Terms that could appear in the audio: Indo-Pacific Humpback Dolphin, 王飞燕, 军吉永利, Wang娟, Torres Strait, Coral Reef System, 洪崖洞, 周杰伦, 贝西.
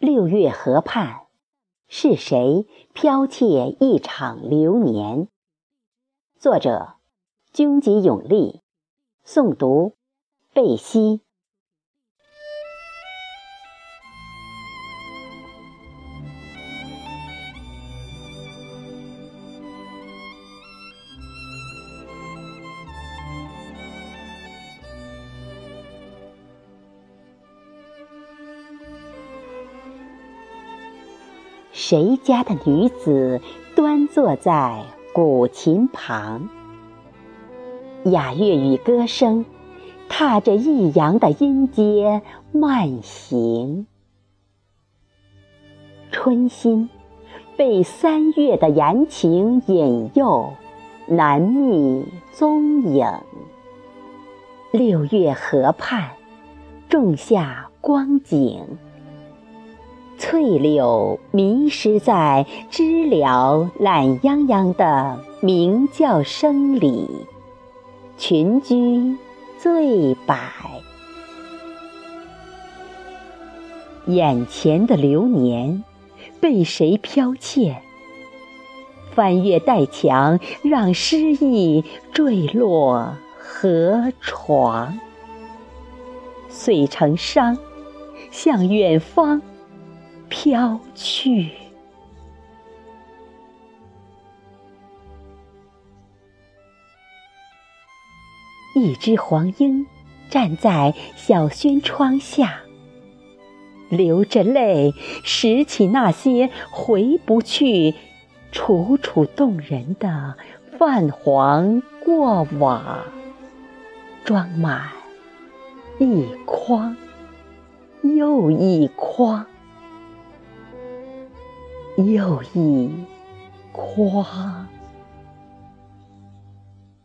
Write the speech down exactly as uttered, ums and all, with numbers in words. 六月河畔，是谁剽窃一场流年？作者：军吉永利，诵读：贝西。谁家的女子端坐在古琴旁，雅乐与歌声踏着抑扬的音阶慢行。春心被三月的言情引诱，难觅踪影。六月河畔种下光景，翠柳迷失在知了懒洋洋的鸣叫声里，群居醉摆。眼前的流年被谁剽窃？翻越带墙，让诗意坠落河床，碎成伤，向远方飘去。一只黄莺站在小轩窗下，流着泪拾起那些回不去，楚楚动人的泛黄过往，装满一筐又一筐又一筐。